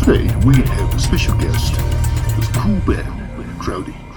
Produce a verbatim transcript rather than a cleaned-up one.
Today we have a special guest with Cool Band Crowdy.